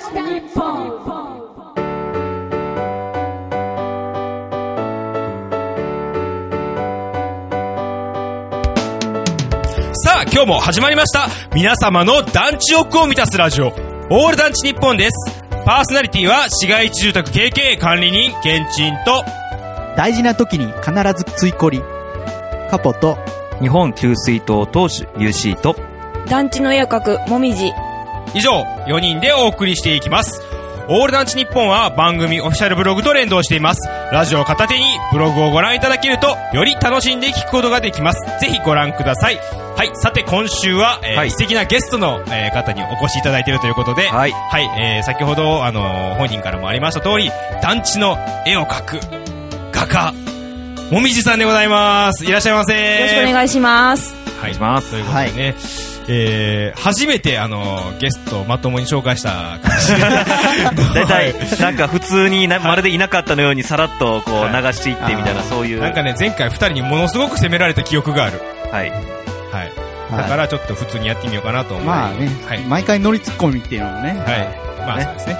した日本。さあ今日も始まりました。皆様の団地欲を満たすラジオ、オール団地日本です。パーソナリティは市街地住宅 KK 管理人ケンチンと、大事な時に必ず追こりカポと、日本給水塔当主 UC と、団地の絵を描くもみじ。以上4人でお送りしていきます。オール団地日本は番組オフィシャルブログと連動しています。ラジオ片手にブログをご覧いただけるとより楽しんで聞くことができます。ぜひご覧ください。はい、さて今週は、素敵なゲストの、方にお越しいただいているということで、先ほど、本人からもありました通り、団地の絵を描く画家、もみじさんでございます。いらっしゃいませ。よろしくお願いします。はい、ということでね、初めてゲストをまともに紹介した感じでだいたいなんか普通にまるでいなかったのようにさらっとこう流していってみたいな、そういうなんかね、前回2人にものすごく責められた記憶がある。だからちょっと普通にやってみようかなと思う。まあね、毎回乗りツッコミっていうのもね、まあそうですね。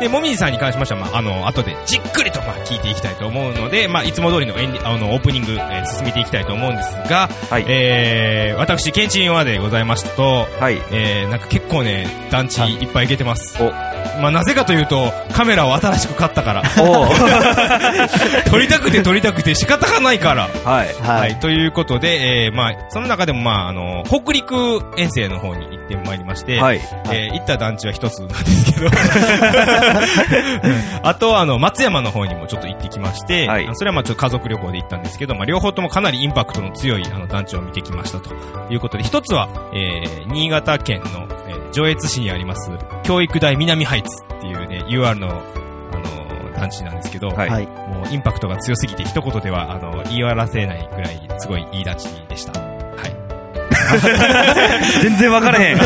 で、もみじさんに関しましては、後でじっくりと聞いていきたいと思うので、いつも通りのオープニング、進めていきたいと思うんですが、私ケンチンはでございましたと、なんか結構ね団地いっぱい行けてます。なぜかというとカメラを新しく買ったから撮りたくて撮りたくて仕方がないから、ということで、その中でも、北陸遠征の方に行ってまいりまして、行った団地は一つなんですけどあとは松山の方にもちょっと行ってきまして、それはちょっと家族旅行で行ったんですけど、両方ともかなりインパクトの強い団地を見てきましたということで、一つは、新潟県の上越市にあります教育大南ハイツっていうね UR の団地なんですけど、もうインパクトが強すぎて一言では言い終わらせないくらいすごいいい団地でした。全然分からへん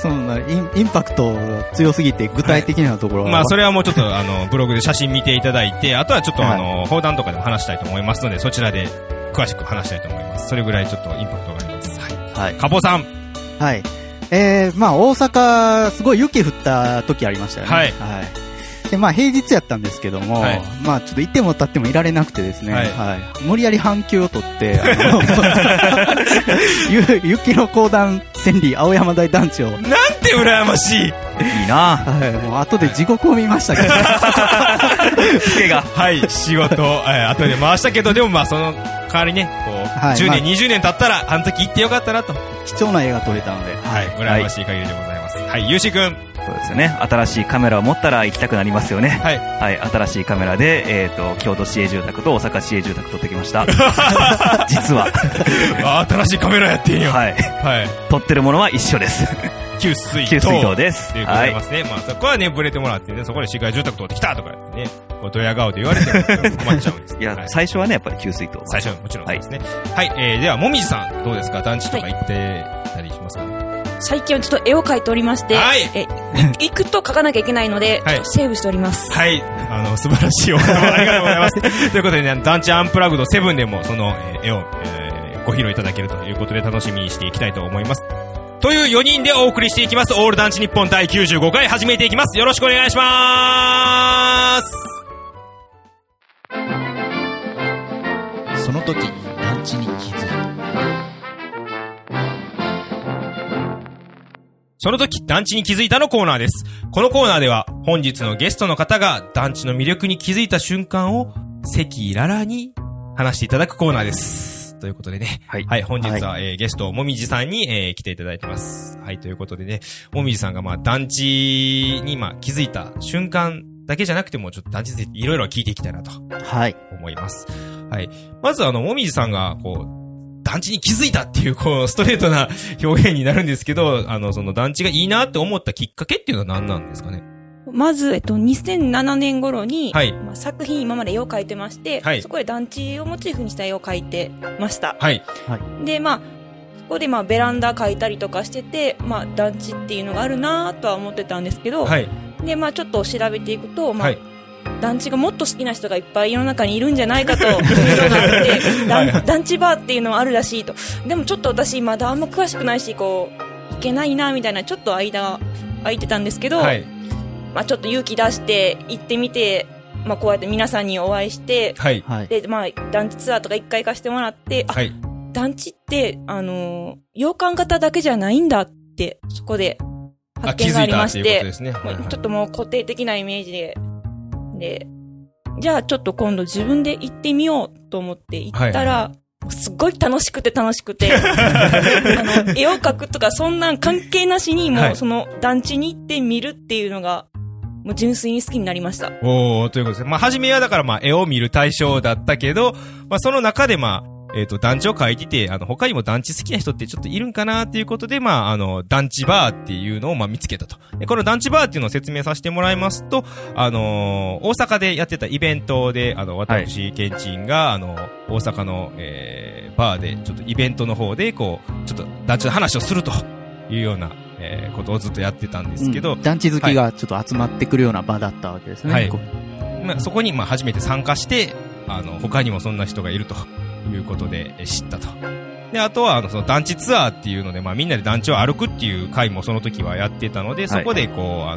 そんなインパクト強すぎて具体的なところは、それはもうちょっとブログで写真見ていただいて、あとはちょっと砲弾とかでも話したいと思いますので、そちらで詳しく話したいと思います。それぐらいちょっとインパクトがあります。カポさん、大阪すごい雪降った時ありましたよね。で、平日やったんですけども、ちょっといても立ってもいられなくてですね、無理やり半休を取って雪の公団千里青山台団地を、なんて羨ましいいいな、もう後で地獄を見ましたけどスケが、仕事後で回したけど、でもその代わりね、10年、20年経ったらあの時行ってよかったなと貴重な絵が撮れたので、羨ましい限りでございます。ゆうし君、そうですよね、新しいカメラを持ったら行きたくなりますよね。新しいカメラで、京都市営住宅と大阪市営住宅撮ってきました実は新しいカメラやってんよ。撮ってるものは一緒です給水塔です。ということでございますね。そこはね、ぶれてもらってね、そこで市街住宅取ってきたとか言ってね、ドヤ顔で言われても困っちゃうんですけど。最初はね、やっぱり給水塔。最初はもちろんですね。では、もみじさん、どうですか？団地とか行ってたりしますか？最近はちょっと絵を描いておりまして、行くと描かなきゃいけないので、セーブしております。素晴らしいお言葉ありがとうございます。ということでね、団地アンプラグド7でも、その絵をご披露いただけるということで、楽しみにしていきたいと思います。という4人でお送りしていきます。オール団地日本第95回始めていきます。よろしくお願いします。その時団地に気づいた、その時団地に気づいたのコーナーです。このコーナーでは本日のゲストの方が団地の魅力に気づいた瞬間を赤裸々に話していただくコーナーです。ということでね。本日は、ゲスト、もみじさんに、来ていただいてます。ということでね。もみじさんが、団地に、気づいた瞬間だけじゃなくても、ちょっと団地でいろいろ聞いていきたいなと。思います。まず、もみじさんが、団地に気づいたっていう、ストレートな表現になるんですけど、その団地がいいなって思ったきっかけっていうのは何なんですかね？まず、2007年頃に、作品今まで絵を描いてまして、そこで団地をモチーフにした絵を描いてました。で、そこでベランダ描いたりとかしてて、団地っていうのがあるなぁとは思ってたんですけど、で、ちょっと調べていくと、団地がもっと好きな人がいっぱい世の中にいるんじゃないかというのがあって団地バーっていうのもあるらしいと。でもちょっと私まだあんま詳しくないし、行けないなみたいな、ちょっと間空いてたんですけど、はい、まあ、ちょっと勇気出して行ってみて、まあ、こうやって皆さんにお会いして、はい、で、まあ、団地ツアーとか一回行かせてもらって、はい、あ、団地って、洋館型だけじゃないんだって、そこで発見がありまして、気づいたっていうことですね。はいはい、ちょっともう固定的なイメージで、で、じゃあちょっと今度自分で行ってみようと思って行ったら、はいはい、すごい楽しくて絵を描くとかそんなん関係なしにもうその団地に行って見るっていうのがもう純粋に好きになりました。おー、ということですね。まあ初めはだからまあ絵を見る対象だったけど、まあその中でまあ団地を描いてて、他にも団地好きな人ってちょっといるんかなっていうことで、まあ、団地バーっていうのを、まあ、見つけたと。で、この団地バーっていうのを説明させてもらいますと、大阪でやってたイベントで、私、ケンチンが、大阪の、バーで、ちょっとイベントの方で、こう、ちょっと団地の話をするというような、ことをずっとやってたんですけど、うん。団地好きがちょっと集まってくるような場だったわけですね。はい。まあ、そこに、まあ、初めて参加して、他にもそんな人がいると。いうことで知ったと。で、あとはその団地ツアーっていうので、まあみんなで団地を歩くっていう会もその時はやってたので、そこでこう、は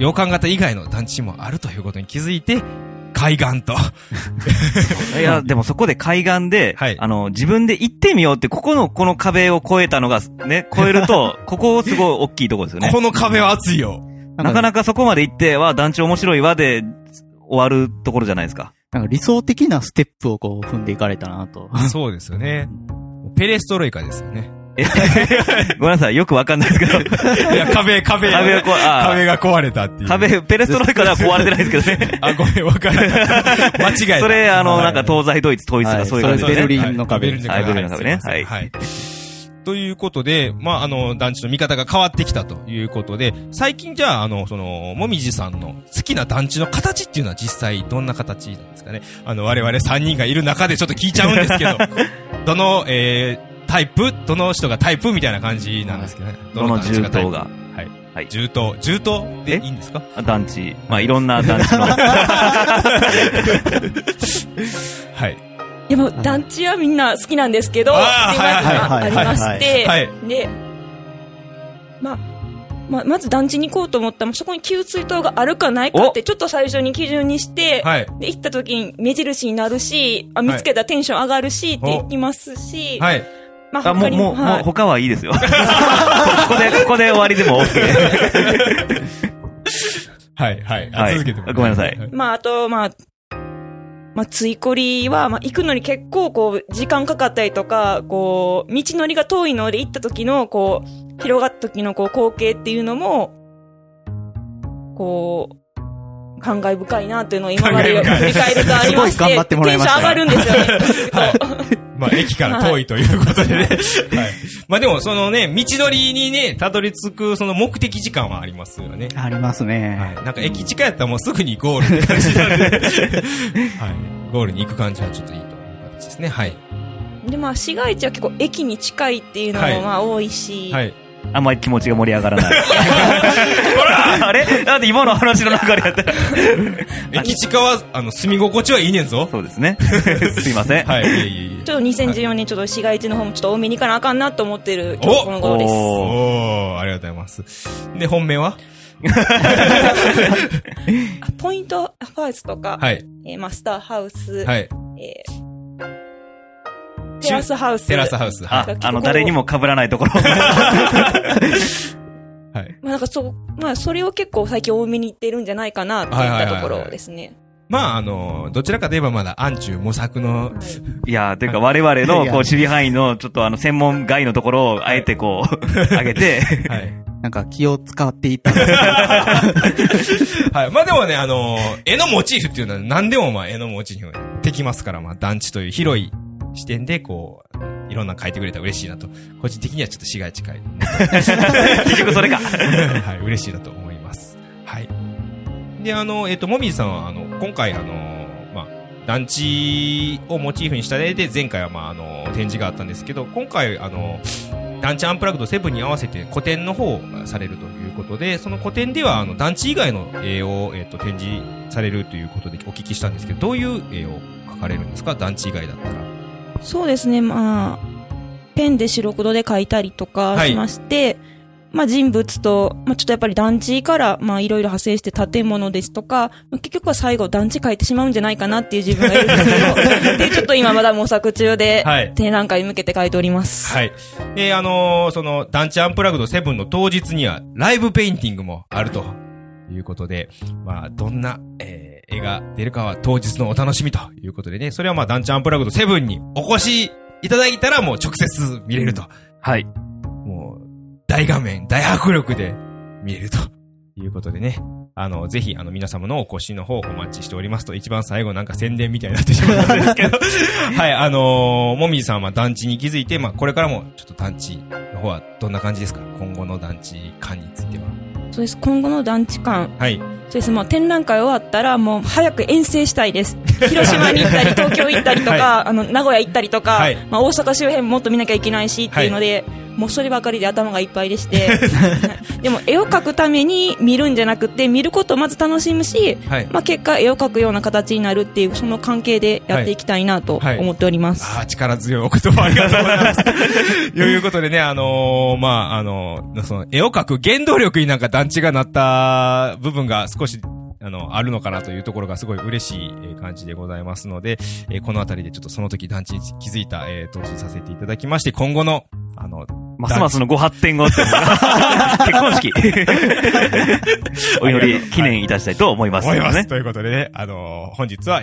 い、洋館型以外の団地もあるということに気づいて、海岸といやでもそこで海岸で、はい、自分で行ってみようってこの壁を越えたのがね、越えるとここすごい大きいとこですよね。この壁は熱いよ。なかなかそこまで行っては団地面白いわで終わるところじゃないですか。なんか理想的なステップをこう踏んでいかれたなと。そうですよね。ペレストロイカですよね。ごめんなさい、よくわかんないですけど。いや、壁が壊れたっていう。ペレストロイカでは壊れてないですけどね。あ、ごめん、わからない。間違えた。それ、なんか東西ドイツ、統一とかそういう感じで、ね。ベルリンの壁。ベルリンの壁ね。はい。はいということで、まあ、団地の見方が変わってきたということで、最近じゃあ、もみじさんの好きな団地の形っていうのは実際どんな形なんですかね。我々3人がいる中でちょっと聞いちゃうんですけど、どの、タイプ、どの人がタイプみたいな感じなんですけどね。どの団地がタイプ。住棟でいいんですか？団地。まあ、いろんな団地の。はい。いや、もう団地はみんな好きなんですけど、っていうのがありまして、で、まず団地に行こうと思ったら、そこに給水塔があるかないかって、ちょっと最初に基準にして、はい、で、行った時に目印になるし、あ、見つけたらテンション上がるし、って行きますし、はい。まあ、もう他はいいですよ。ここで終わりでも OK。はい。続けてください。ごめんなさい。まあ、あと、まあ、ついこりは、まあ、行くのに結構、こう、時間かかったりとか、こう、道のりが遠いので行った時の、こう、広がった時の、こう、光景っていうのも、こう、感慨深いなというのを今まで振り返るとありまして、テンション上がるんですよね。はいまあ、駅から遠いということでね。はい。まあでも、そのね、道のりにね、たどり着く、その目的時間はありますよね。ありますね。はい。なんか駅近やったらもうすぐにゴールって感じなんで。はい。ゴールに行く感じはちょっといいという形ですね。はい。で、まあ、市街地は結構駅に近いっていうのもまあ多いし。はい。あんまり気持ちが盛り上がらない。ほらあれなんで今の話の中でやったら駅近は、住み心地はいいねんぞ。そうですね。すいません。はい。いえちょっと2014年、ちょっと市街地の方もちょっと多めに行かなあかんなと思ってる今日この頃です。おー、ありがとうございます。で、本命はポイントファースとか、はい、マスターハウス、はい、テラスハウス。誰にも被らないところ。はい。まあ、なんかそれを結構最近多めに言ってるんじゃないかな、っていったところですね。まあ、どちらかといえばまだ、暗中模索の。いや、というか我々の、こう、守備範囲の、ちょっと専門外のところを、あえてこう、上げて、はい。なんか気を使っていった。はい。まあ、でもね、絵のモチーフっていうのは、何でもまあ、絵のモチーフできますから、まあ、団地という広い、視点でこういろんなの書いてくれたら嬉しいなと個人的にはちょっと市街地会結局それかはい嬉しいなと思います。はい。でもみじさんは今回まあ団地をモチーフにした例で前回はまあ展示があったんですけど今回団地アンプラグド7に合わせて個展の方をされるということで、その個展では団地以外の絵を展示されるということでお聞きしたんですけど、どういう絵を描かれるんですか？団地以外だったら。そうですね、まあ、ペンで白黒で描いたりとかしまして、まあ、人物と、まあ、ちょっとやっぱり団地から、まあ、いろいろ派生して建物ですとか、結局は最後団地変えてしまうんじゃないかなっていう自分がいるんですけど、で、ちょっと今まだ模索中で、はい、展覧会に向けて書いております。はい。で、その、団地アンプラグド7の当日には、ライブペインティングもあるということで、まあ、どんな、絵が出るかは当日のお楽しみということでね、それはまあ、団地アンプラグド7にお越しいただいたらもう直接見れると。はい。大画面、大迫力で見れるということでね。ぜひ、皆様のお越しの方お待ちしておりますと、一番最後なんか宣伝みたいになってしまったんですけど。はい、もみじさんは団地に気づいて、まあ、これからもちょっと団地の方はどんな感じですか？今後の団地感については。そうです。今後の団地感。はい。そうです。もう展覧会終わったら、もう早く遠征したいです。広島に行ったり、東京行ったりとか、はい、名古屋行ったりとか、はい、まあ、大阪周辺もっと見なきゃいけないしっていうので、はい、もうそればかりで頭がいっぱいでしてでも絵を描くために見るんじゃなくて見ることをまず楽しむし、はい、まあ、結果絵を描くような形になるっていうその関係でやっていきたいなと思っております、はいはい、あ、力強いお言葉ありがとうございますということでね、まあ、その絵を描く原動力になんか団地がなった部分が少しあるのかなというところがすごい嬉しい感じでございますので、このあたりでちょっとその時団地に気づいた、投資させていただきまして、今後のますますのご発展を結婚式お祈り記念いたしたいと思います、ね、思いますということでね、本日は、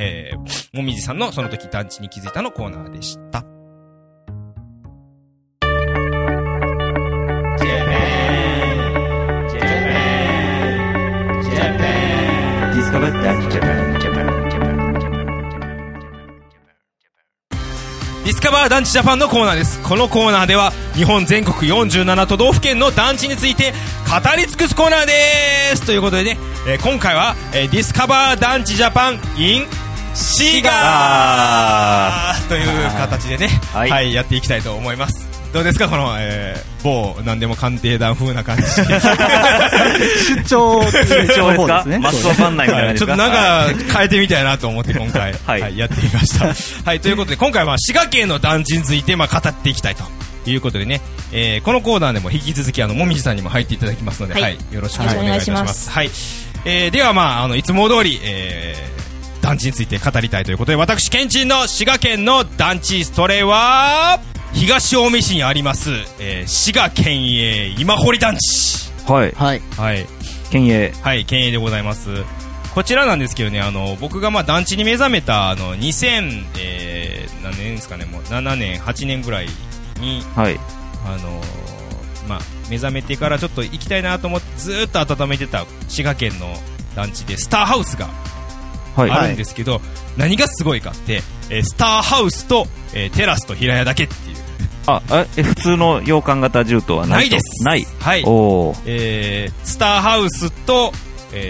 もみじさんのその時団地に気づいたのコーナーでした。ディスカバー団地ジャパンのコーナーです。このコーナーでは日本全国47都道府県の団地について語り尽くすコーナーです。ということでね、今回は、ディスカバー団地ジャパン in 滋賀という形でね、はい、はい、やっていきたいと思います。どうですかこの、某何でも鑑定団風な感じ出張ですか、マスオファン内みたいなですか、はい、ちょっとなんか変えてみたいなと思って今回、はいはい、やってみましたはい、ということで今回は滋賀県の団地について、まあ、語っていきたいということでね、このコーナーでも引き続きもみじさんにも入っていただきますので、はいはい、よろしくお願いいたします。はい、では、まあ、いつも通り、団地について語りたいということで、私ケンチンの滋賀県の団地、それは東近江市にあります、滋賀県営今堀団地、はいはいはい、県営、はい、県営でございます。こちらなんですけどね、僕がまあ団地に目覚めた2000、何年ですかね、もう7年8年ぐらいに、はい、まあ、目覚めてからちょっと行きたいなと思ってずっと温めてた滋賀県の団地でスターハウスがあるんですけど、はい、何がすごいかって、スターハウスと、テラスと平屋だけっていう、あ、普通の洋館型住棟はないです。ない、はい、お、スターハウスと、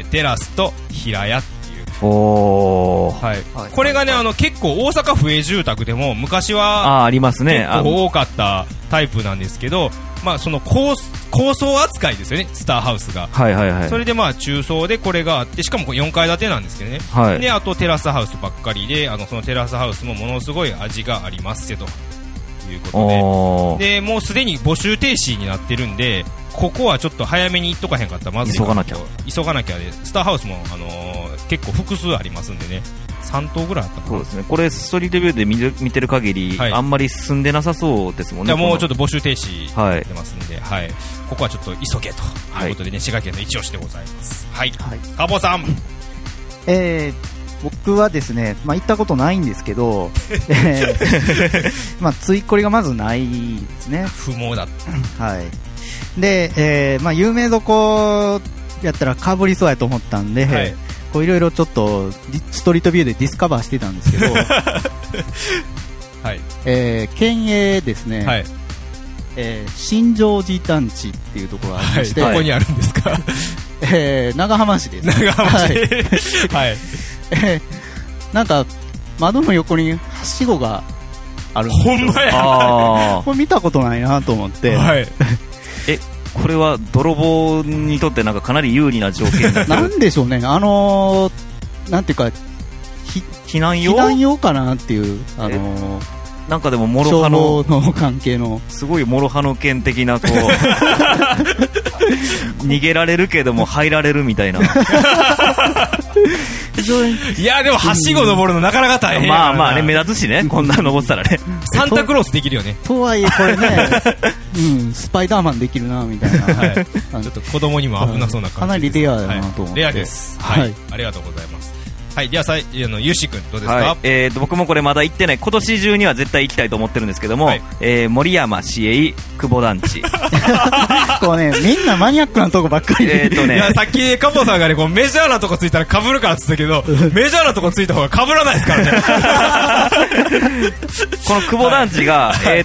テラスと平屋っていう、お、はいはい、これがね、結構大阪府営住宅でも昔はありますね、結構多かったタイプなんですけど、まあ、その高層扱いですよね、スターハウスが、はいはいはい、それでまあ中層でこれがあって、しかも4階建てなんですけどね、はい、であとテラスハウスばっかりで、そのテラスハウスもものすごい味がありますけどいうことで、もうすでに募集停止になってるんで、ここはちょっと早めに行っとかへんかったらまずい、急がなきゃで、スターハウスも、結構複数ありますんでね、3棟ぐらいあったかな。そうですね、これストリートビューで見てる限り、はい、あんまり進んでなさそうですもんね。いや、もうちょっと募集停止してますんで、はいはい、ここはちょっと急げということでね、はい、滋賀県の一押しでございます。はい、はい、カボさん僕はですね、まあ、行ったことないんですけど、まあ、ついこりがまずないですね、不毛だ、はい、で、まあ、有名どこやったらかぶりそうやと思ったんで、はい、こういろいろちょっとストリートビューでディスカバーしてたんですけど、はい、県営ですね、はい、新城寺団地っていうところがありまして、はい、どこにあるんですか長浜市です。長浜市、はい、はいなんか窓の横にはしごがあるんですよ。ほんまや、あこれ見たことないなと思って、はい、これは泥棒にとってなんかかなり有利な条件だなんでしょうね、なんていうか避難用かなっていう、なんかでも諸刃の関係のすごい諸刃の剣的なこう逃げられるけども入られるみたいな。いやでもはしご登るのなかなか大変。まあまあね、目立つしね、こんな登ったらね。サンタクロースできるよね。とはいえこれね、うん、スパイダーマンできるなみたいな、はい、ちょっと子供にも危なそうな感じ、かなりレアだなと思って、はい、レアです、はいはい、ありがとうございます。はい、ではさ、UC 君どうですか。はい、僕もこれまだ行ってない、今年中には絶対行きたいと思ってるんですけども、はい、森山市営久保団地こうね、みんなマニアックなとこばっかりで、いやさっきカポさんがね、こうメジャーなとこついたら被るからって言ったけどメジャーなとこついた方が被らないですからねこの久保団地が、はい、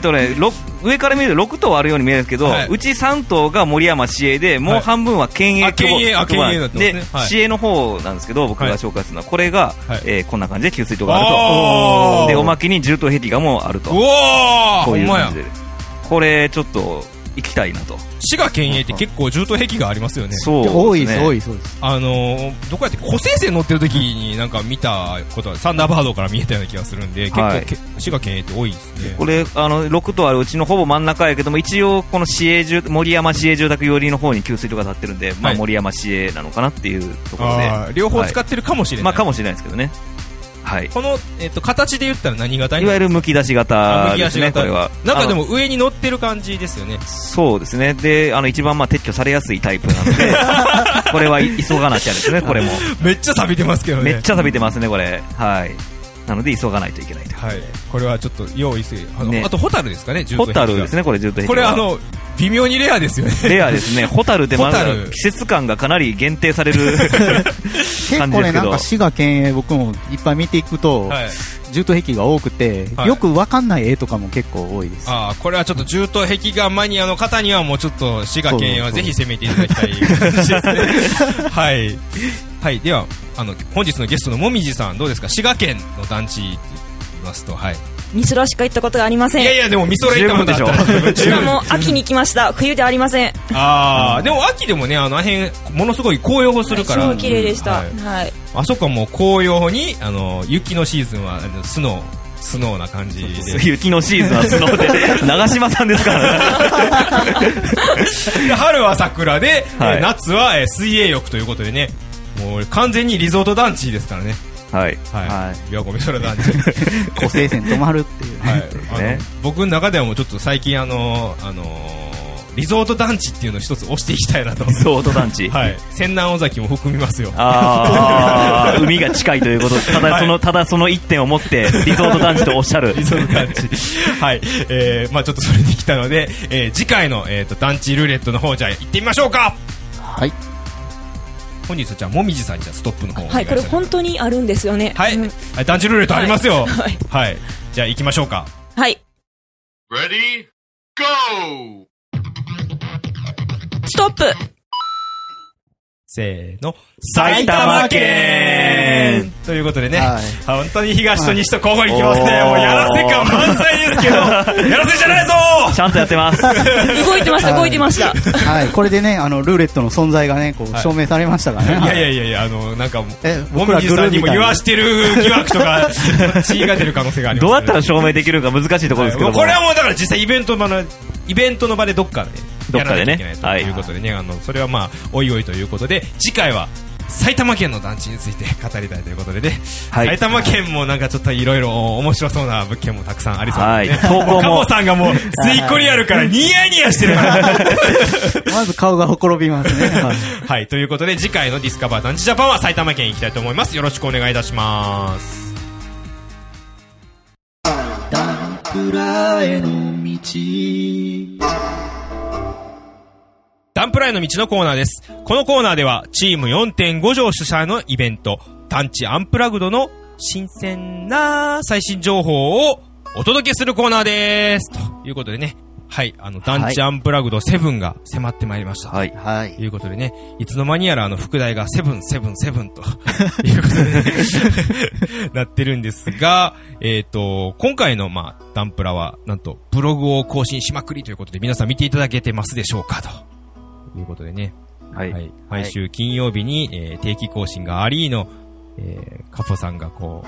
上から見ると6棟あるように見えるんですけど、はい、うち3棟が森山市営で、もう半分は県営久保で、市営の方なんですけど、僕が紹介するのはこれが、はい、こんな感じで給水塔があると、でおまけに重棟壁画もあると、こういう感じで、これちょっと行きたいなと。滋賀県営って結構重棟壁画ありますよね。そうですね、多いです、多いそうです。どこやって小先生乗ってる時になんか見たことはサンダーバードから見えたような気がするんで、結構、はい、滋賀県営って多いですね。これ6棟あるうちのほぼ真ん中やけども、一応この市営森山市営住宅寄りの方に給水塔が立ってるんで、まあ、森山市営なのかなっていうところで、はい、両方使ってるかもしれない、はい、まあ、かもしれないですけどね。はい、この、形で言ったら何型になるんですか。いわゆるむき出し型ですね。これはなんかでも上に乗ってる感じですよね。そうですね。で一番まあ撤去されやすいタイプなのでこれは急がなきゃですね。これもめっちゃ錆びてますけどね。めっちゃ錆びてますねこれ、はい、なので急がないといけないと、はい、これはちょっと用意する、ね、あとホタルですかね。ホタルですねこれ。これ微妙にレアですよね。レアですね。ホタルってまだ季節感がかなり限定される感じですけど、結構ね、なんか滋賀県営僕もいっぱい見ていくと、はい、重棟壁が多くて、はい、よく分かんない絵とかも結構多いです。あ、これはちょっと重棟壁画マニアの方にはもうちょっと滋賀県営はぜひ攻めていただきたいですねはい、はい、では本日のゲストのもみじさんどうですか。滋賀県の団地って言いますと、はい、ミソラしか行ったことがありません。いやいやでもミソラ行ったことあったしかも秋に来ました。冬ではありません。ああでも秋でもね、あ辺ものすごい紅葉するから、はい、すごい綺麗でした、はいはい、あそこも紅葉に雪のシーズンはスノーな感じで、雪のシーズンはスノーで長嶋さんですからで春は桜で、はい、夏は水泳浴ということでね、もう完全にリゾート団地ですからね。はいはいはい、いやごめんそれだね。個性線止まるっていう、はいね、僕の中ではもうちょっと最近リゾート団地っていうのを一つ押していきたいなと。リゾート団地、はい、仙南尾崎も含みますよ。あ海が近いということで、ただその一点を持ってリゾート団地とおっしゃるリゾート団地はい、まあ、ちょっとそれできたので、次回の、団地ルーレットの方じゃ行ってみましょうか。はい、本日じゃあもみじさんにじゃあストップの方をお願いします。はい、これ本当にあるんですよね。はい、うん、団地ルーレットありますよ。はい、はい、じゃあ行きましょうか。はい、 Ready Go ストップ。せーの、埼玉県ということでね、はい、本当に東と西と交互に来ますね、はい、もうやらせ感満載ですけどやらせじゃないぞちゃんとやってます動いてました、はい、動いてました、はい、これでねルーレットの存在がねこう証明されましたからね、はい、いやいやいやなんかもみじさんにも言わしてる疑惑とか血が出る可能性があります、ね、どうやったら証明できるか難しいところですけども、はい、もうこれはもうだから実際イベントの場でどっかでねやらなきゃいけないということでね、はい、それはまあおいおいということで、次回は埼玉県の団地について語りたいということでね、はい、埼玉県もなんかちょっといろいろ面白そうな物件もたくさんありそうなので、ね、はい、カモさんがもうついっこりあるからニヤニヤしてるからまず顔がほころびますねはい、ということで次回のディスカバー団地ジャパンは埼玉県行きたいと思います。よろしくお願いいたします。ダンプラへの道、ダンプラへの道のコーナーです。このコーナーではチーム 4.5 条主催のイベント団地アンプラグドの新鮮な最新情報をお届けするコーナーですということでね、はい、団地アンプラグド7が迫ってまいりました、はい、はい、ということでね、いつの間にやら副題が777ということで、ね、なってるんですが、今回のまあダンプラはなんとブログを更新しまくりということで、皆さん見ていただけてますでしょうかということでね、はいはい、毎週金曜日に、定期更新がありの、カポさんがこ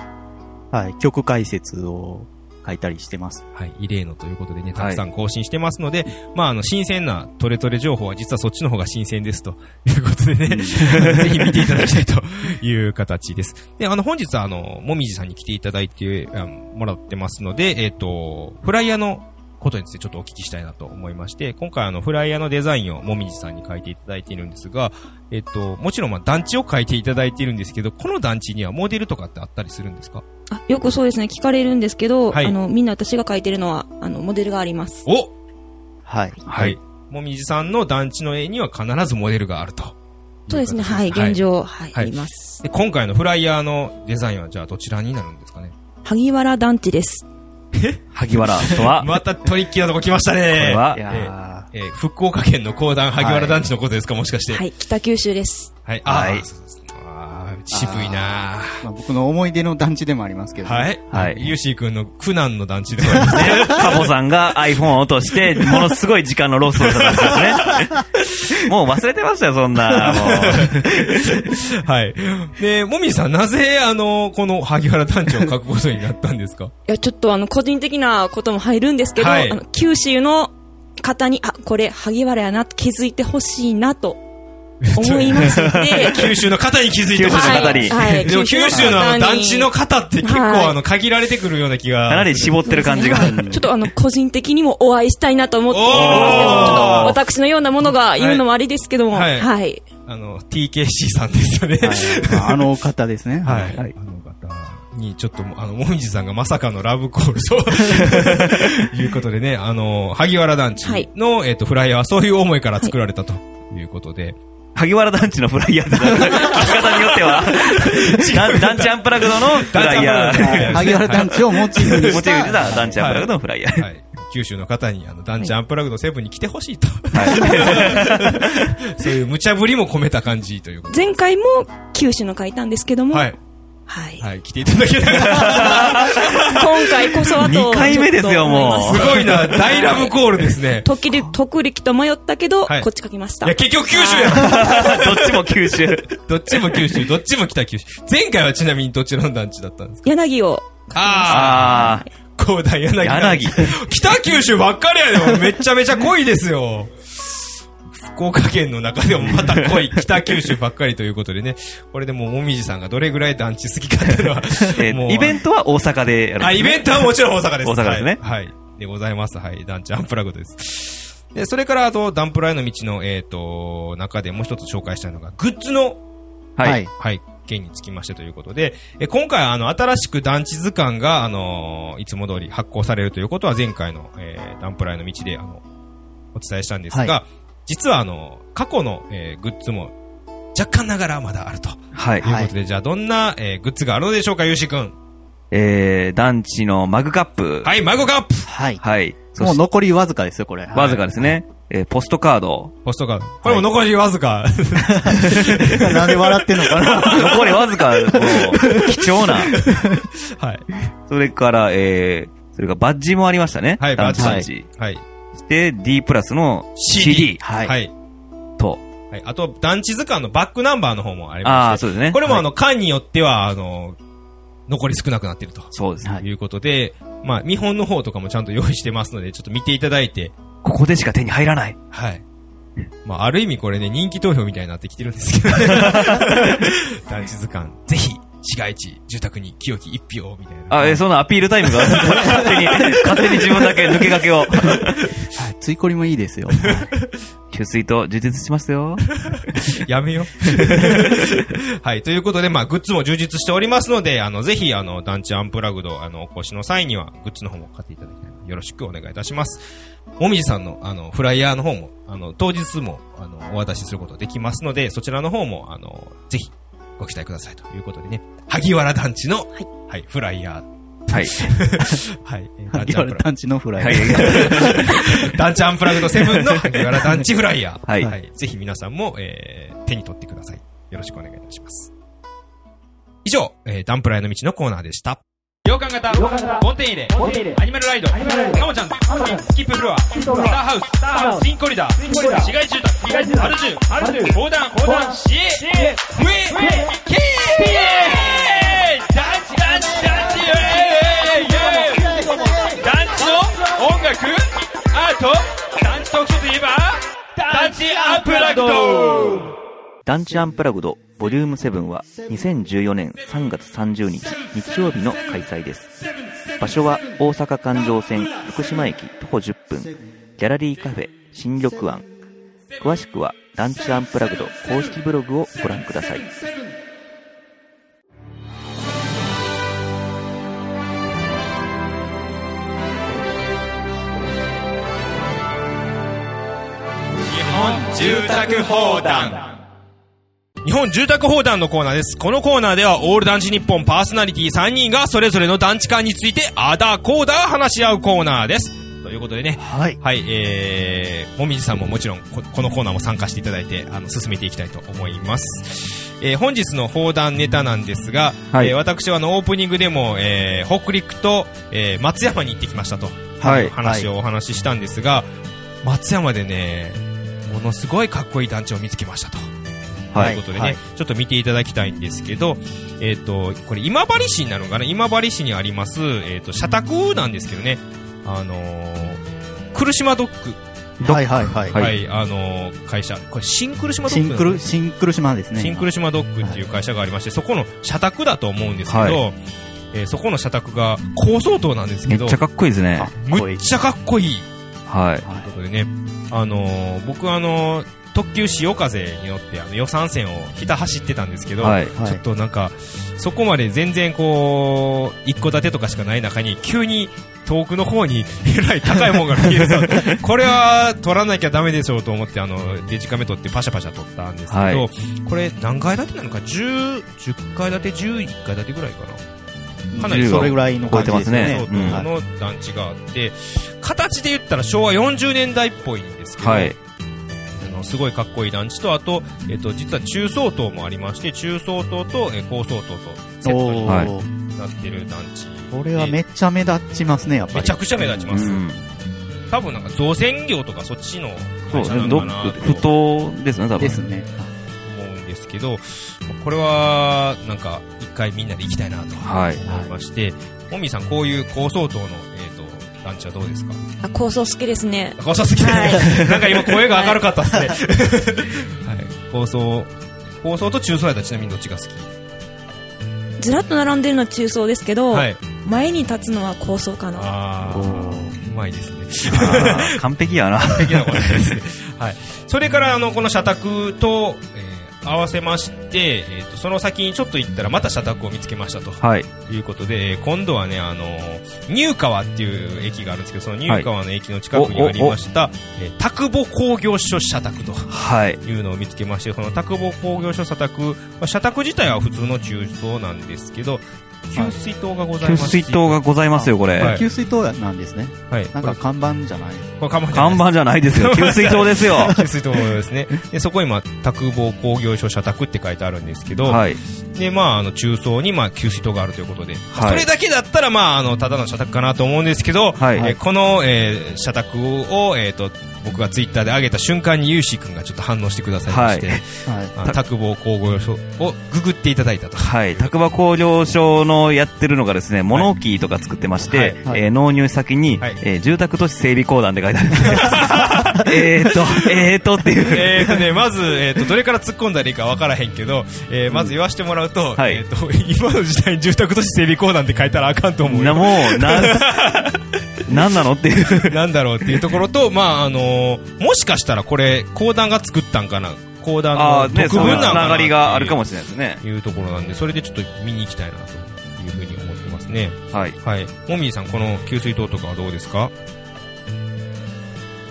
う、はい、曲解説を書いたりしてます。はい、異例のということでね、たくさん更新してますので、はい、まあ、新鮮なトレトレ情報は実はそっちの方が新鮮ですということでね、ぜひ見ていただきたいという形です。で、本日はもみじさんに来ていただいてもらってますので、フライヤーのことについてちょっとお聞きしたいなと思いまして、今回フライヤーのデザインをもみじさんに書いていただいているんですが、もちろんまあ団地を書いていただいているんですけど、この団地にはモデルとかってあったりするんですか？あ、よくそうですね、聞かれるんですけど、はい、みんな私が書いてるのは、モデルがあります。お！はい。はい。もみじさんの団地の絵には必ずモデルがあると。そうですね、はい、現状、はい、あります。で、今回のフライヤーのデザインはじゃあどちらになるんですかね？萩原団地です。萩原とはまたトリッキーなとこ来ましたね。これは、福岡県の講談萩原団地のことですか、はい、もしかして。はい、北九州です。はい、はい、あ、そうですね。あ、渋いなあ、まあ、僕の思い出の団地でもありますけど、ね。はい。はい。UC 君の苦難の団地でもありますね。カボさんが iPhone を落として、ものすごい時間のロスをした団地ですね。もう忘れてましたよ、そんな。もうはい。で、もみじさん、なぜ、この萩原団地を書くことになったんですか？いや、ちょっと個人的なことも入るんですけど、はい、九州の方に、あ、これ、萩原やな、気づいてほしいなと。思いまして九州の方に気づいてほしい。はいはい、でも九州の団地の方って結構限られてくるような気が、かなり絞ってる感じが、はい、ちょっと個人的にもお会いしたいなと思ってますけど、ちょっと私のようなものが言うのもあれですけども、はい、はいはい、TKC さんですよね、はい、方ですね、はい、はい、方にちょっともみじさんがまさかのラブコールということでね、萩原団地の、はい、フライヤーはそういう思いから作られたということで。はい、萩原団地のフライヤーって聞き方によっては団地アンプラグドのフライヤー、萩原団地をモチーフにした団地アンプラグドのフライヤー、はいはい、九州の方に団地アンプラグド7に来てほしいと、はい、そういう無茶ぶりも込めた感じということで、前回も九州の書いたんですけども、はいはい、はい、来ていただけたら今回こそはと2回目ですよ、もうすごいな、大ラブコールですね、はい、特力と迷ったけど、はい、こっち書きました。いや、結局九州やどっちも九州どっちも九州どっちも北九州。前回はちなみにどちらの団地だったんですか？柳を書きました。ああ、広大柳北九州ばっかりやでもめちゃめちゃ濃いですよ。福岡県の中でもまた濃い北九州ばっかりということでね、これでもうもみじさんがどれぐらい団地好きかっていうのはもうイベントは大阪でやるんですね。あ、イベントはもちろん大阪です。大阪ですね。はい、はい、でございます。はい、団地アンプラグです。で、それからあとダンプラへの道の中でもう一つ紹介したいのがグッズの、はいはい、件につきましてということで、今回新しく団地図鑑がいつも通り発行されるということは前回の、ダンプラへの道でお伝えしたんですが。はい、実は過去の、グッズも若干ながらまだあると、はい、いうことで、はい、じゃあどんな、グッズがあるのでしょうか、ゆうしくん。団地のマグカップ。はい、マグカップ。はい。はい。もう残りわずかですよ、これ。わずかですね。はい、ポストカード。ポストカード。これも残りわずか。はい、なんで笑ってんのかな。残りわずか。貴重な。はい。それから、それからバッジもありましたね。はい、バッジ。はい。で D プラスの CD、はい、はい、と、はい、あと団地図鑑のバックナンバーの方もありまして、あ、そうですね、これも館によっては残り少なくなっていると、そうですね、いうことで、まあ見本の方とかもちゃんと用意してますのでちょっと見ていただいて、ここでしか手に入らない、はい、まあある意味これね人気投票みたいになってきてるんですけど、ね、団地図鑑ぜひ。市街地、住宅に清き一票みたいな。あ、そんなアピールタイムが勝手に自分だけ抜け駆けを。ついこりもいいですよ。給水と充実しますよ。やめよ。はい、ということで、まあ、グッズも充実しておりますので、ぜひ、団地アンプラグド、お越しの際には、グッズの方も買っていただきたいので、よろしくお願いいたします。もみじさんの、フライヤーの方も、当日も、お渡しすることできますので、そちらの方も、ぜひ、ご期待くださいということでね、萩原団地の、はいはい、フライヤー、はいはい、萩原団地のフライヤー、団地アンプラグド7の萩原団地フライヤー、はいはい、ぜひ皆さんも、手に取ってください。よろしくお願いいたします。以上、ダンプラへの道のコーナーでした。洋館型、梵天入れ、アニマルライド、カモちゃん、スキップフロア、スターハウス、ツインコリダー、市街住宅、アルジュ、横断、シエ、ウエ、キエ、ダンチダンチダンチ、ウェイ、ラグド団地アンプラグドボリューム7は2014年3月30日日曜日の開催です。場所は大阪環状線福島駅徒歩10分ギャラリーカフェ新緑庵。詳しくは団地アンプラグド公式ブログをご覧ください。日本住宅砲弾のコーナーです。このコーナーではオール団地日本パーソナリティ3人がそれぞれの団地間についてあだこうだ話し合うコーナーです。ということでね、はい、もみじさんももちろん このコーナーも参加していただいて進めていきたいと思います。本日の砲弾ネタなんですが、はい私はオープニングでも、北陸と、松山に行ってきましたと、はい、話をお話ししたんですが、はい、松山でねものすごいかっこいい団地を見つけましたと。はい、ということでね、はい、ちょっと見ていただきたいんですけど、これ今治市になるのかな、今治市にあります、社宅なんですけどね、来島ドック、はいはいはい、はい、会社、これ新来島ドック、新来島ですね、新来島ドックっていう会社がありまして、そこの社宅だと思うんですけど、はいそこの社宅が高層棟なんですけど、めっちゃかっこいいですね、むっちゃかっこいい、はい、ということでね、僕特急潮風に乗って予算線をひた走ってたんですけど、はいはい、ちょっとなんかそこまで全然こう一戸建てとかしかない中に急に遠くの方にえらい高いもんが見えるぞこれは撮らなきゃダメでしょうと思ってデジカメ撮ってパシャパシャ撮ったんですけど、はい、これ何階建てなのか 10階建て11階建てぐらいかな、かなりそれぐらいの感じですね、うん、この団地があって形で言ったら昭和40年代っぽいんですけど、はいすごいかっこいい団地と、あと、実は中層棟もありまして、中層棟と、高層棟とセットになってる団地、これはめっちゃ目立ちますね、やっぱりめちゃくちゃ目立ちます、うん、多分なんか造船業とかそっちの会社なのかなと、不当ですね多分ですね、思うんですけど、これはなんか一回みんなで行きたいなと思いまして、はい、もみさんこういう高層棟の団地はどうですか？あ、構想好きですね。構想好きですね、はい、なんか今声が明るかったですね、はいはい、構想と中層やったらちなみにどっちが好き？ずらっと並んでるのは中層ですけど、はい、前に立つのは構想かな。あー、うまいですね完璧やな、完璧なことですね、はい、それからこの社宅と、合わせまして、その先にちょっと行ったらまた社宅を見つけましたと、はい、いうことで、今度はねニューカワっていう駅があるんですけど、そのニューカワの駅の近くにありました、田久保工業所社宅というのを見つけまして、その田久保工業所社宅、社宅自体は普通の中層なんですけど、給水塔がございます。給水塔がございますよ、これ、はい、給水塔なんですね、はい、なんか看板じゃない、これ看板じゃないですよ給水塔ですよ給水塔ですね。でそこに田久保工業所社宅って書いてあるんですけど、はい、で中層に給水塔があるということで、はい、それだけだったらただの社宅かなと思うんですけど、はい、この、社宅を僕がツイッターで上げた瞬間にUC君がちょっと反応してくださいまして、はいはい、田久保工業所をググっていただいたと、はい、田久保工業所のやってるのがですね、物置とか作ってまして、はいはい、納入先に、はい住宅都市整備公団って書いてあるんですっていうね、まず、どれから突っ込んだらいいか分からへんけど、まず言わしてもらうと、うんはい今の時代に住宅都市整備公団って書いたらあかんと思うよ。もうなんなのっていうなんだろうっていうところと、もしかしたらこれ公団が作ったんかな、公団の特分なのかなっていうところなんで、それでちょっと見に行きたいなというふうに思ってますね。はい、はい、もみじさんこの給水塔とかはどうですか？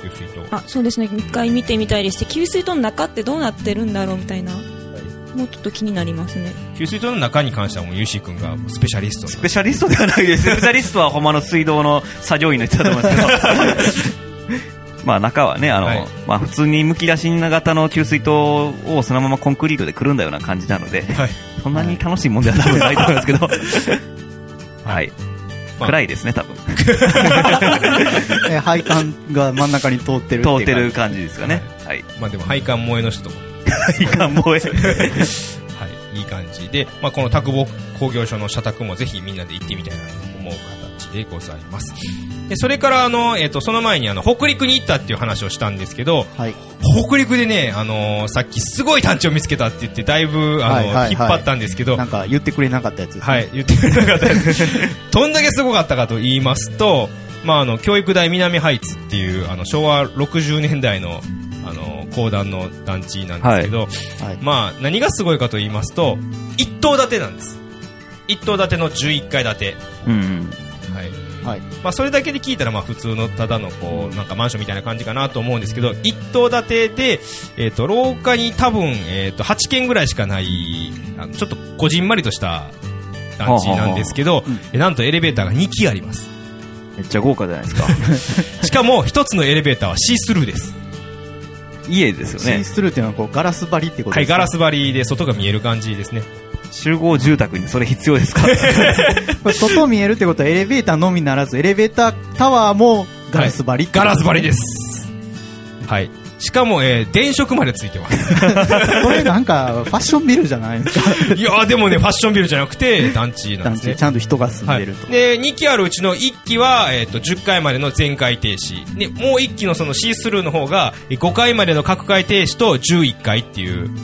給水塔、あ、そうですね、一回見てみたいです。給水塔の中ってどうなってるんだろうみたいな、もうちょっと気になりますね。給水塔の中に関してはもうユーシー君がスペシャリスト、スペシャリストではないですスペシャリストはほんまの水道の作業員の人だと思いますけどまあ中はねはい普通にむき出し型の給水塔をそのままコンクリートでくるんだような感じなので、はい、そんなに楽しいもんでは多分ないと思いますけどはい、まあ、暗いですね多分配管が真ん中に通ってるっていう通ってる感じですかね、はいはい、まあでも配管萌えの人とかいい感じはい、いい感じで、この田久保工業所の社宅もぜひみんなで行ってみたいなと思う形でございます。でそれからその前に北陸に行ったっていう話をしたんですけど、はい、北陸でね、さっきすごい団地を見つけたって言ってだいぶ引っ張ったんですけど、なんか言ってくれなかったやつです、ね、はい、言ってくれなかったやつどんだけすごかったかと言いますと、まあ、教育大南ハイツっていう昭和60年代の公団の団地なんですけど、はいはい、まあ、何がすごいかと言いますと1棟建てなんです。1棟建ての11階建て、うんうん、はいはい、まあ、それだけで聞いたらまあ普通のただのこうなんかマンションみたいな感じかなと思うんですけど、1棟建てで、廊下に多分、8軒ぐらいしかないちょっとこじんまりとした団地なんですけど、ははは、うん、なんとエレベーターが2基あります。めっちゃ豪華じゃないですかしかも1つのエレベーターはシースルーです。家ですよね。シースルーっていうのはこうガラス張りってことですか。はい、ガラス張りで外が見える感じですね。集合住宅にそれ必要ですか外見えるってことはエレベーターのみならずエレベータータワーもガラス張り、はい、ガラス張りです、はい、しかも、電飾までついてますこれなんかファッションビルじゃないですかいやでもね、ファッションビルじゃなくて団地なんですね。団地ちゃんと人が住んでると、はい、で2基あるうちの1基は、10階までの全階停止で、もう1基のそのシースルーの方が5階までの各階停止と11階っていう、は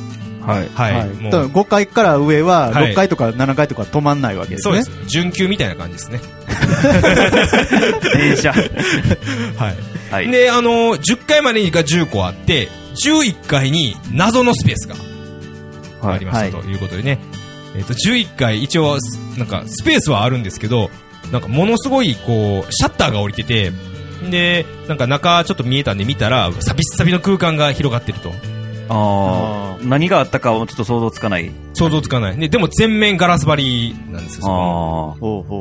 いはいはい、もう5階から上は6階とか7階とか止まんないわけですね、はい、そうです。準急みたいな感じですね電車はい、はい、で10階までが10個あって11階に謎のスペースがありましたということでね、はいはい、11階一応なんかスペースはあるんですけど、なんかものすごいこうシャッターが降りてて、でなんか中ちょっと見えたんで見たらサビサビの空間が広がってると。あ、何があったかはちょっと想像つかない。想像つかない。でも全面ガラス張りなんですよ。あ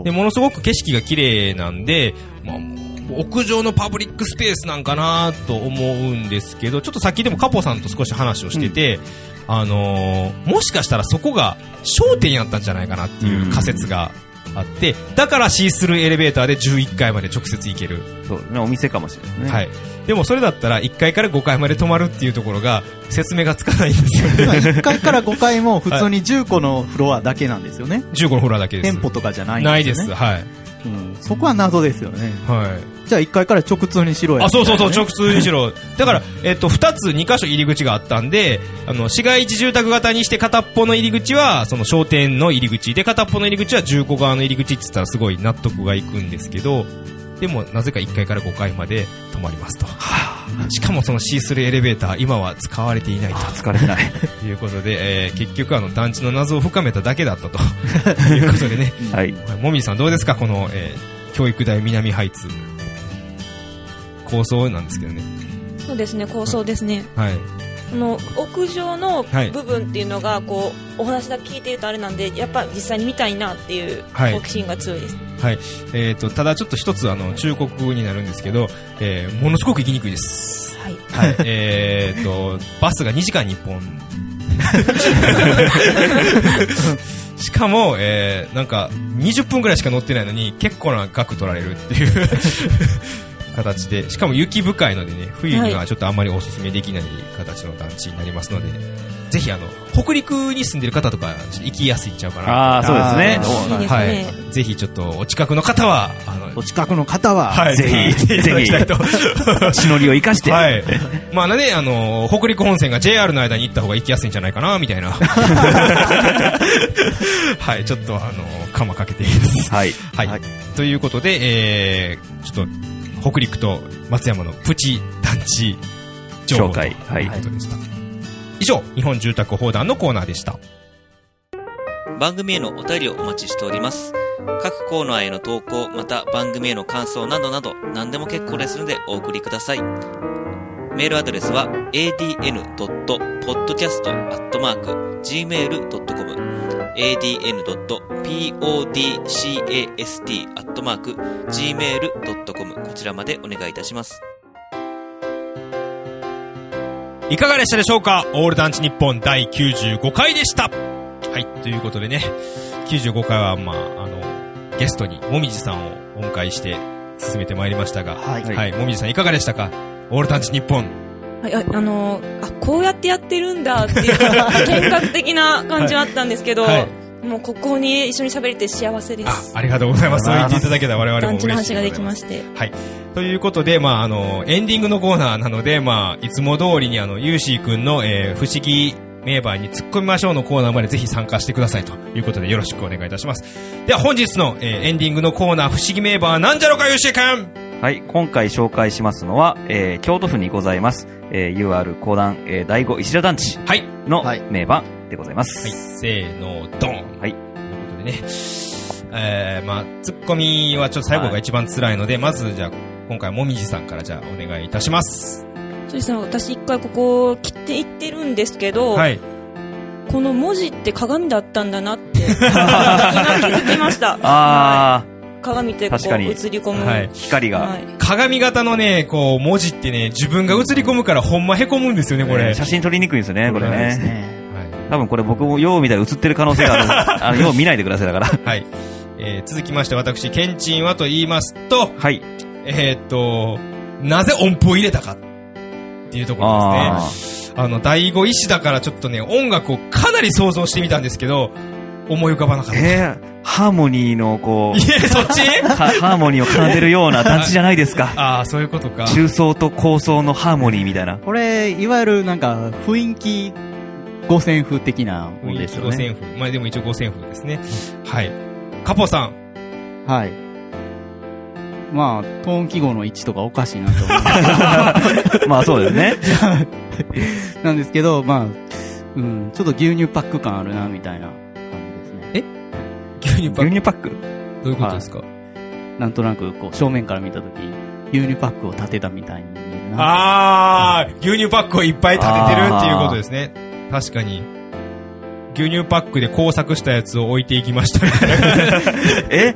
でものすごく景色が綺麗なんで、まあ、屋上のパブリックスペースなんかなと思うんですけど、ちょっとさっきでもカポさんと少し話をしてて、うん、もしかしたらそこが商店やったんじゃないかなっていう仮説があって、だからシースルーエレベーターで11階まで直接行ける。そうね、お店かもしれないね。はい。でもそれだったら1階から5階まで止まるっていうところが説明がつかないんですよね1階から5階も普通に10個のフロアだけなんですよね、はい、10個のフロアだけです。店舗とかじゃないんですよね。ないです、はい、うん、そこは謎ですよね、はい、じゃあ1階から直通にしろや、ね、あ、そうそうそう、直通にしろだから、2つ2カ所入り口があったんで、市街地住宅型にして片っぽの入り口はその商店の入り口で、片っぽの入り口は住戸側の入り口って言ったらすごい納得がいくんですけど、でもなぜか1階から5階まで止まりますと、はあ、しかもそのシースルーエレベーター今は使われていないと、使われないということで、結局団地の謎を深めただけだったということでね、はい、もみじさんどうですか、この、教育大南ハイツ構想なんですけどね。そうですね、構想ですね、はい、屋上の部分っていうのがこうお話だけ聞いてるとあれなんで、やっぱ実際に見たいなっていう好奇心が強いです、はいはい、ただちょっと一つ忠告になるんですけど、ものすごく行きにくいです、はいはい、バスが2時間に1本しかも、なんか20分ぐらいしか乗ってないのに結構な額取られるっていう形で、しかも雪深いのでね、冬にはちょっとあんまりおすすめできない形の団地になりますので、ぜひ北陸に住んでる方とか行きやすいっちゃうかな。あ、そうですね、はい、ぜひちょっとお近くの方はお近くの方は、はい、ぜひ行っていただきたいと地の利を生かして、はい、まあね、北陸本線が JR の間に行った方が行きやすいんじゃないかなみたいなはい、ちょっと鎌かけています、はいはいはい、ということで、ちょっと北陸と松山のプチ団地情報ということでした、はい、以上、日本住宅放談のコーナーでした。番組へのお便りをお待ちしております。各コーナーへの投稿、また番組への感想などなど何でも結構ですのでお送りください。メールアドレスは adn.podcast@gmail.com adn.podcast@gmail.com こちらまでお願いいたします。いかがでしたでしょうか。オール団地日本第95回でした。はい、ということでね、95回は、まあ、ゲストにもみじさんをお迎えして進めてまいりましたが、はい、はい、もみじさんいかがでしたか、オール団地日本。はい、こうやってやってるんだっていう見学的な感じはあったんですけど、はいはい、もうここに一緒に喋れて幸せです。 ありがとうございます。そう言っていただけたら我々も嬉しいです。感じの話ができまして、はい、ということで、まあ、エンディングのコーナーなので、まあ、いつも通りにUC君の、不思議名場に突っ込みましょうのコーナーまでぜひ参加してくださいということでよろしくお願いいたします。では本日の、エンディングのコーナー、不思議名場なんじゃろか UC 君。はい、今回紹介しますのは、京都府にございます、UR 講談、第5石田団地の名場でございます、はいはい、せーのドン、はい、ということでね、まあ、ツッコミはちょっと最後が一番辛いので、はい、まずじゃあ今回もみじさんからじゃあお願いいたします。そうですね、私一回ここ切っていってるんですけど、はい、この文字って鏡だったんだなって気づきました。あ、はい、鏡ってこう映り込む、はい、光が、はい、鏡型のねこう文字ってね自分が映り込むからほんまへこむんですよねこれ、写真撮りにくいんですよねこれね、はい、多分これ僕もよう見たら映ってる可能性がある。よう見ないでくださいだから。はい、続きまして私けんちんはと言いますと、はい、なぜ音符を入れたかっていうところですね。第5石だからちょっとね音楽をかなり想像してみたんですけど思い浮かばなかった。ハーモニーのこう、いやそっちハーモニーを奏でるような団地じゃないですか。ああ、そういうことか。中層と高層のハーモニーみたいな。これいわゆるなんか雰囲気五線譜的なもんですよね。五線譜、まあでも一応五線譜ですね。はい。カポさん。はい。まあ、トーン記号の位置とかおかしいなと思って。まあそうですね。なんですけど、まあ、うん、ちょっと牛乳パック感あるな、みたいな感じですね。え？牛乳パックどういうことですか？なんとなく、こう、正面から見たとき、牛乳パックを立てたみたいに見えるな。あー、牛乳パックをいっぱい立ててるっていうことですね。確かに。牛乳パックで工作したやつを置いていきましたみたいな。え？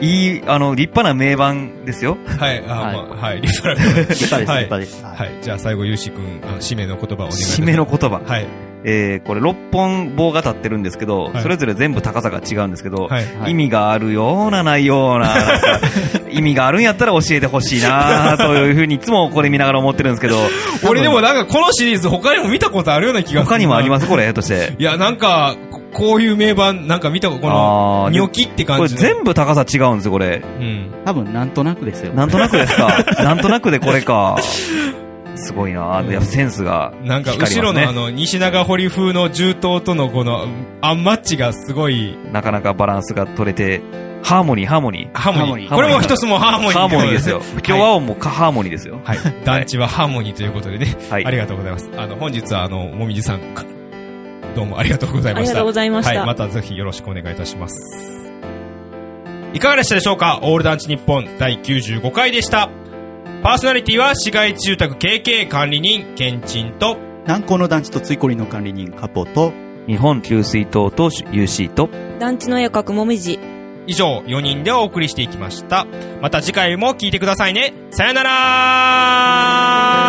いい、立派な名盤ですよ。はい、あ、はい、まあ、はい、立派な名盤。立派です、はい、立派です。はい、じゃあ最後、ゆうしくん、締めの言葉をお願いします。締めの言葉。はい。これ6本棒が立ってるんですけど、はい、それぞれ全部高さが違うんですけど、はい、意味があるようなないような、意味があるんやったら教えてほしいなというふうにいつもこれ見ながら思ってるんですけど、俺でもなんかこのシリーズ他にも見たことあるような気がする。他にもありますこれとして。いやなんかこういう名盤なんか見たこと、このニョキって感じ。これ全部高さ違うんですよこれ。うん。多分なんとなくですよ。なんとなくですか。なんとなくでこれか。すごいなぁ、うん、センスが、ね、なんか後ろの西長堀風の銃刀とのこのアンマッチがすごいなかなかバランスが取れて、ハーモニーこれも一つもハーモニーですよ。今日は音もハーモニーですよ。はい、はい、団地はハーモニーということでね、はい、ありがとうございます。本日はもみじさんどうもありがとうございました。ありがとうございました、はい、またぜひよろしくお願いいたします。いかがでしたでしょうか。オール団地日本第95回でした。パーソナリティは市街地住宅 KK 管理人けんちんと、南港の団地とついこりの管理人カポと、日本給水塔と UC と、団地の絵描くもみじ、以上4人でお送りしていきました。また次回も聞いてくださいね。さよなら。